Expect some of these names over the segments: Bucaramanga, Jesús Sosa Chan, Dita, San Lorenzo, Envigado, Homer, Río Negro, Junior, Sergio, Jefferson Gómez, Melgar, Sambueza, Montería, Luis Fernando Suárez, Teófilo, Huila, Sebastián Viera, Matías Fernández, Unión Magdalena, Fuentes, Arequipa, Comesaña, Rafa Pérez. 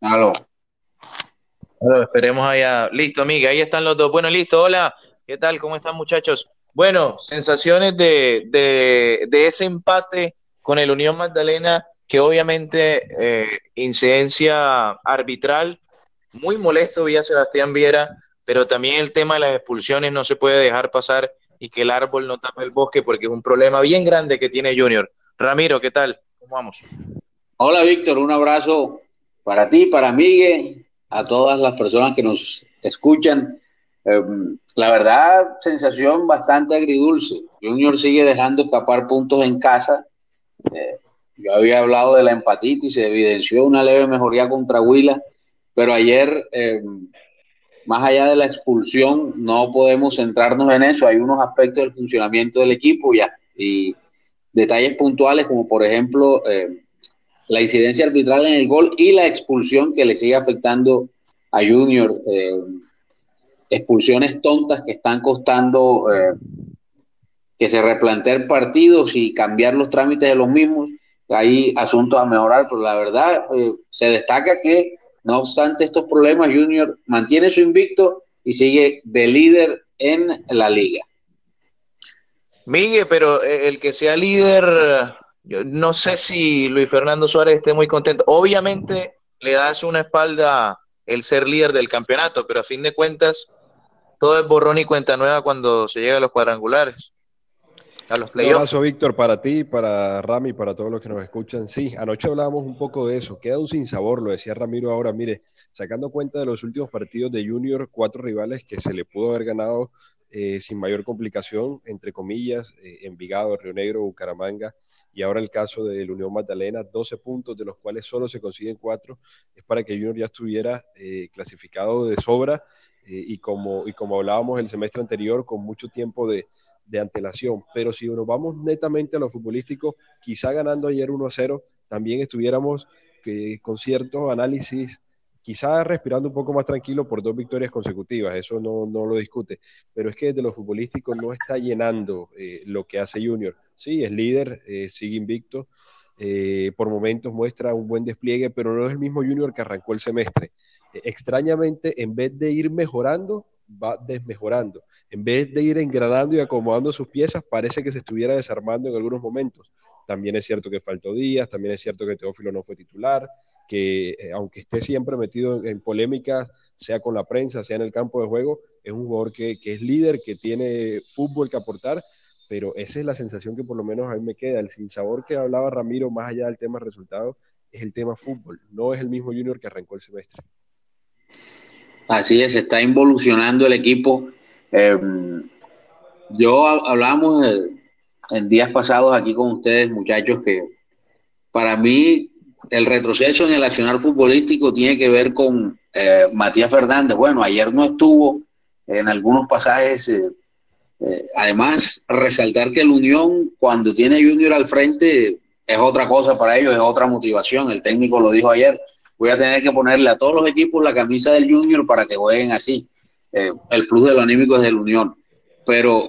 Aló. Aló, esperemos allá. Listo, amiga, ahí están los dos. Bueno, listo, hola. ¿Qué tal? ¿Cómo están, muchachos? Bueno, sensaciones de ese empate con el Unión Magdalena, que obviamente incidencia arbitral, muy molesto vía Sebastián Viera, pero también el tema de las expulsiones no se puede dejar pasar y que el árbol no tapa el bosque, porque es un problema bien grande que tiene Junior. Ramiro, ¿qué tal? ¿Cómo vamos? Hola, Víctor, un abrazo para ti, para Miguel, a todas las personas que nos escuchan. La verdad, sensación bastante agridulce. Junior sigue dejando escapar puntos en casa. Yo había hablado de la empatitis, se evidenció una leve mejoría contra Huila, pero ayer, más allá de la expulsión, no podemos centrarnos en eso. Hay unos aspectos del funcionamiento del equipo ya, y detalles puntuales, como por ejemplo la incidencia arbitral en el gol y la expulsión que le sigue afectando a Junior. Expulsiones tontas que están costando que se replanteen partidos y cambiar los trámites de los mismos. Hay asuntos a mejorar, pero la verdad se destaca que, no obstante estos problemas, Junior mantiene su invicto y sigue de líder en la liga. Miguel, pero el que sea líder, yo no sé si Luis Fernando Suárez esté muy contento. Obviamente le das una espalda el ser líder del campeonato, pero a fin de cuentas todo es borrón y cuenta nueva cuando se llega a los cuadrangulares, a los playoffs. Un abrazo, Víctor, para ti, para Rami, para todos los que nos escuchan. Sí, anoche hablábamos un poco de eso, queda un sinsabor, lo decía Ramiro ahora. Mire, sacando cuenta de los últimos partidos de Junior, 4 rivales que se le pudo haber ganado sin mayor complicación, entre comillas, Envigado, Río Negro, Bucaramanga, y ahora el caso del Unión Magdalena, 12 puntos, de los cuales solo se consiguen 4, es para que Junior ya estuviera clasificado de sobra, y como hablábamos el semestre anterior, con mucho tiempo de antelación. Pero si nos vamos netamente a lo futbolístico, quizá ganando ayer 1-0, también estuviéramos con ciertos análisis, quizá respirando un poco más tranquilo por 2 victorias consecutivas, eso no lo discute, pero es que desde lo futbolístico no está llenando lo que hace Junior. Sí, es líder, sigue invicto, por momentos muestra un buen despliegue, pero no es el mismo Junior que arrancó el semestre. Extrañamente, en vez de ir mejorando, va desmejorando. En vez de ir engranando y acomodando sus piezas, parece que se estuviera desarmando en algunos momentos. También es cierto que faltó Díaz, también es cierto que Teófilo no fue titular, que aunque esté siempre metido en polémicas, sea con la prensa, sea en el campo de juego, es un jugador que es líder, que tiene fútbol que aportar, pero esa es la sensación que por lo menos a mí me queda. El sinsabor que hablaba Ramiro, más allá del tema resultado, es el tema fútbol, no es el mismo Junior que arrancó el semestre. Así es, está involucionando el equipo. Hablábamos en días pasados aquí con ustedes, muchachos, que para mí el retroceso en el accionar futbolístico tiene que ver con Matías Fernández. Bueno, ayer no estuvo en algunos pasajes. Además, resaltar que el Unión, cuando tiene Junior al frente, es otra cosa para ellos, es otra motivación. El técnico lo dijo ayer: voy a tener que ponerle a todos los equipos la camisa del Junior para que jueguen así. El plus de lo anímico es del Unión, pero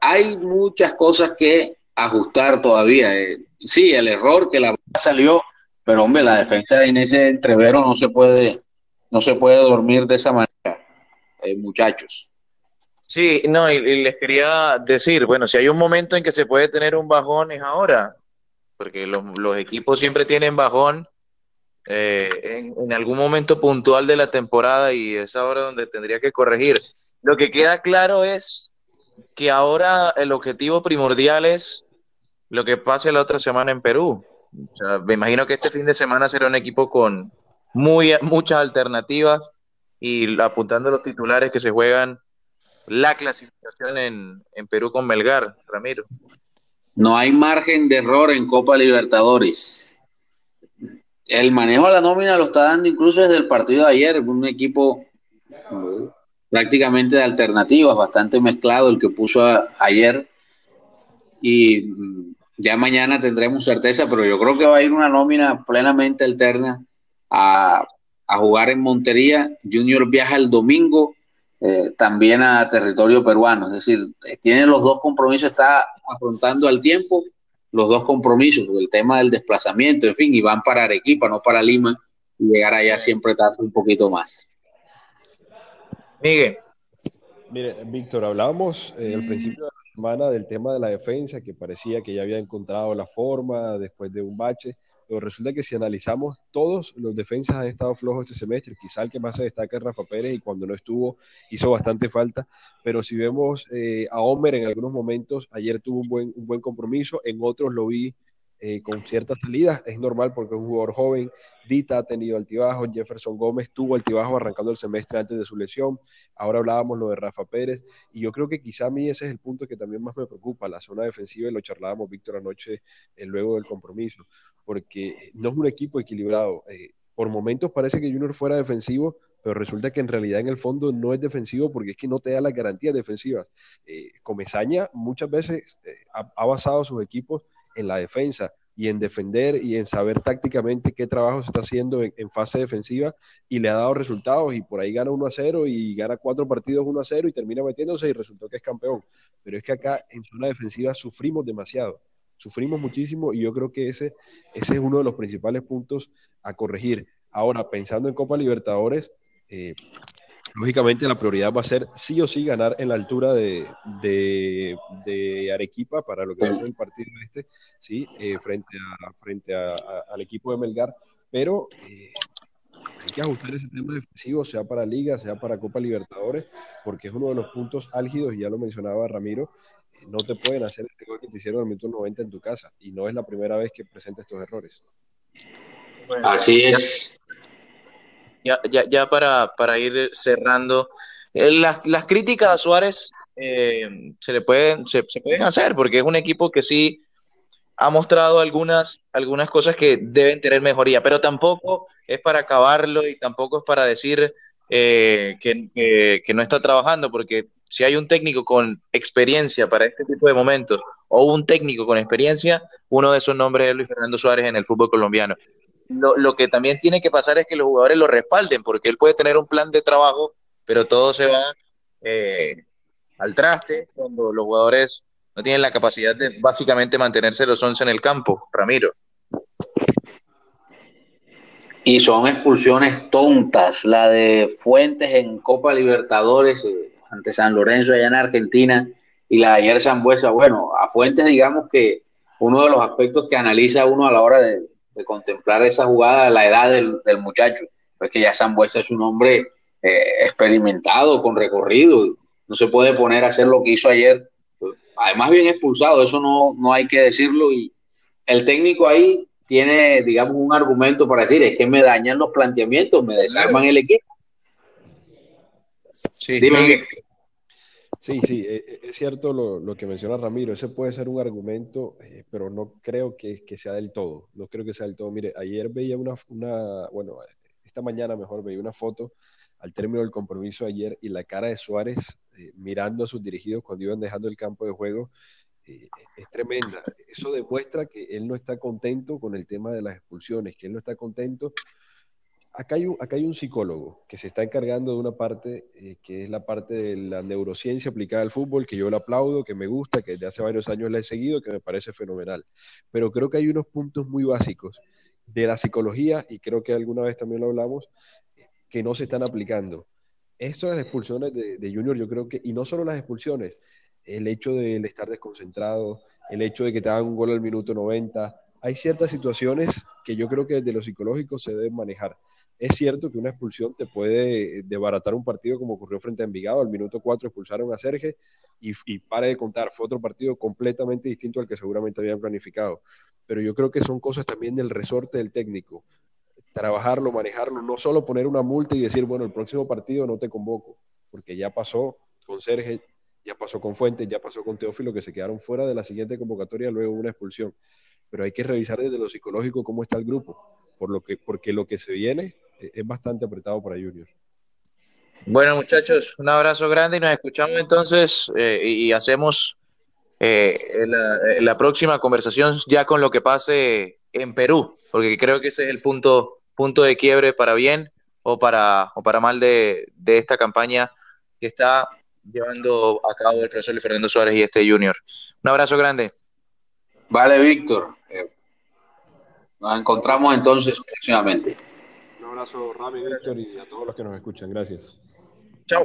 hay muchas cosas que ajustar todavía. Sí, el error que la salió, pero hombre, la defensa de Inés Entrevero no se puede dormir de esa manera, muchachos. Sí, no, y les quería decir, bueno, si hay un momento en que se puede tener un bajón es ahora, porque los equipos siempre tienen bajón en algún momento puntual de la temporada, y es ahora donde tendría que corregir. Lo que queda claro es que ahora el objetivo primordial es lo que pase la otra semana en Perú. O sea, me imagino que este fin de semana será un equipo con muchas alternativas y apuntando a los titulares que se juegan la clasificación en Perú con Melgar, Ramiro. No hay margen de error en Copa Libertadores. El manejo de la nómina lo está dando incluso desde el partido de ayer, un equipo prácticamente de alternativas, bastante mezclado el que puso ayer, y ya mañana tendremos certeza, pero yo creo que va a ir una nómina plenamente alterna a jugar en Montería. Junior viaja el domingo también a territorio peruano, es decir, tiene los dos compromisos, está afrontando al tiempo los dos compromisos, el tema del desplazamiento, en fin, y van para Arequipa, no para Lima, y llegar allá siempre tarda un poquito más. Miguel. Mire, Víctor, hablábamos al principio de la semana del tema de la defensa, que parecía que ya había encontrado la forma después de un bache, pero resulta que si analizamos, todos los defensas han estado flojos este semestre. Quizá el que más se destaca es Rafa Pérez, y cuando no estuvo hizo bastante falta, pero si vemos a Homer en algunos momentos, ayer tuvo un buen compromiso, en otros lo vi con ciertas salidas, es normal porque es un jugador joven. Dita ha tenido altibajos, Jefferson Gómez tuvo altibajos arrancando el semestre antes de su lesión, ahora hablábamos lo de Rafa Pérez, y yo creo que quizá a mí ese es el punto que también más me preocupa, la zona defensiva, y lo charlábamos, Víctor, anoche luego del compromiso, porque no es un equipo equilibrado, por momentos parece que Junior fuera defensivo, pero resulta que en realidad en el fondo no es defensivo porque es que no te da las garantías defensivas. Comesaña muchas veces ha basado sus equipos en la defensa, y en defender y en saber tácticamente qué trabajo se está haciendo en fase defensiva, y le ha dado resultados, y por ahí gana 1-0 y gana 4 partidos 1-0 y termina metiéndose y resultó que es campeón. Pero es que acá en zona defensiva sufrimos demasiado, sufrimos muchísimo, y yo creo que ese es uno de los principales puntos a corregir. Ahora, pensando en Copa Libertadores, lógicamente la prioridad va a ser sí o sí ganar en la altura de Arequipa para lo que va a ser el partido este, sí, frente al equipo de Melgar, pero hay que ajustar ese tema defensivo, sea para Liga, sea para Copa Libertadores, porque es uno de los puntos álgidos, y ya lo mencionaba Ramiro, no te pueden hacer este gol que te hicieron al minuto 90 en tu casa, y no es la primera vez que presenta estos errores. Bueno, así es. Ya para ir cerrando, las críticas a Suárez se pueden hacer, porque es un equipo que sí ha mostrado algunas cosas que deben tener mejoría, pero tampoco es para acabarlo y tampoco es para decir que no está trabajando, porque si hay un técnico con experiencia para este tipo de momentos, o un técnico con experiencia, uno de esos nombres es Luis Fernando Suárez en el fútbol colombiano. Lo que también tiene que pasar es que los jugadores lo respalden, porque él puede tener un plan de trabajo, pero todo se va al traste cuando los jugadores no tienen la capacidad de básicamente mantenerse los 11 en el campo, Ramiro. Y son expulsiones tontas, la de Fuentes en Copa Libertadores ante San Lorenzo allá en Argentina, y la de ayer Sambueza. Bueno, a Fuentes digamos que uno de los aspectos que analiza uno a la hora de contemplar esa jugada, la edad del muchacho, porque ya Sambueza es un hombre experimentado, con recorrido, no se puede poner a hacer lo que hizo ayer, además bien expulsado, eso no hay que decirlo, y el técnico ahí tiene, digamos, un argumento para decir, es que me dañan los planteamientos, me desarman el equipo. Sí, dime que... Sí, es cierto lo que menciona Ramiro, ese puede ser un argumento, pero no creo que sea del todo, no creo que sea del todo. Mire, ayer veía esta mañana mejor, veía una foto al término del compromiso ayer, y la cara de Suárez mirando a sus dirigidos cuando iban dejando el campo de juego, es tremenda. Eso demuestra que él no está contento con el tema de las expulsiones, que él no está contento. Acá hay un psicólogo que se está encargando de una parte que es la parte de la neurociencia aplicada al fútbol, que yo le aplaudo, que me gusta, que desde hace varios años la he seguido, que me parece fenomenal. Pero creo que hay unos puntos muy básicos de la psicología, y creo que alguna vez también lo hablamos, que no se están aplicando. Esto de las expulsiones de Junior, yo creo que, y no solo las expulsiones, el hecho de estar desconcentrado, el hecho de que te hagan un gol al minuto 90... Hay ciertas situaciones que yo creo que desde lo psicológico se deben manejar. Es cierto que una expulsión te puede desbaratar un partido, como ocurrió frente a Envigado, al minuto 4 expulsaron a Sergio y para de contar, fue otro partido completamente distinto al que seguramente habían planificado. Pero yo creo que son cosas también del resorte del técnico. Trabajarlo, manejarlo, no solo poner una multa y decir, bueno, el próximo partido no te convoco, porque ya pasó con Sergio, ya pasó con Fuentes, ya pasó con Teófilo, que se quedaron fuera de la siguiente convocatoria luego de una expulsión. Pero hay que revisar desde lo psicológico cómo está el grupo, porque lo que se viene es bastante apretado para Junior. Bueno, muchachos, un abrazo grande y nos escuchamos entonces y hacemos la próxima conversación ya con lo que pase en Perú, porque creo que ese es el punto de quiebre para bien o para mal de esta campaña que está llevando a cabo el profesor Luis Fernando Suárez y este Junior. Un abrazo grande. Vale, Víctor. Nos encontramos entonces próximamente. abrazo, Rami, Víctor, y a todos los que nos escuchan. Gracias. Chao.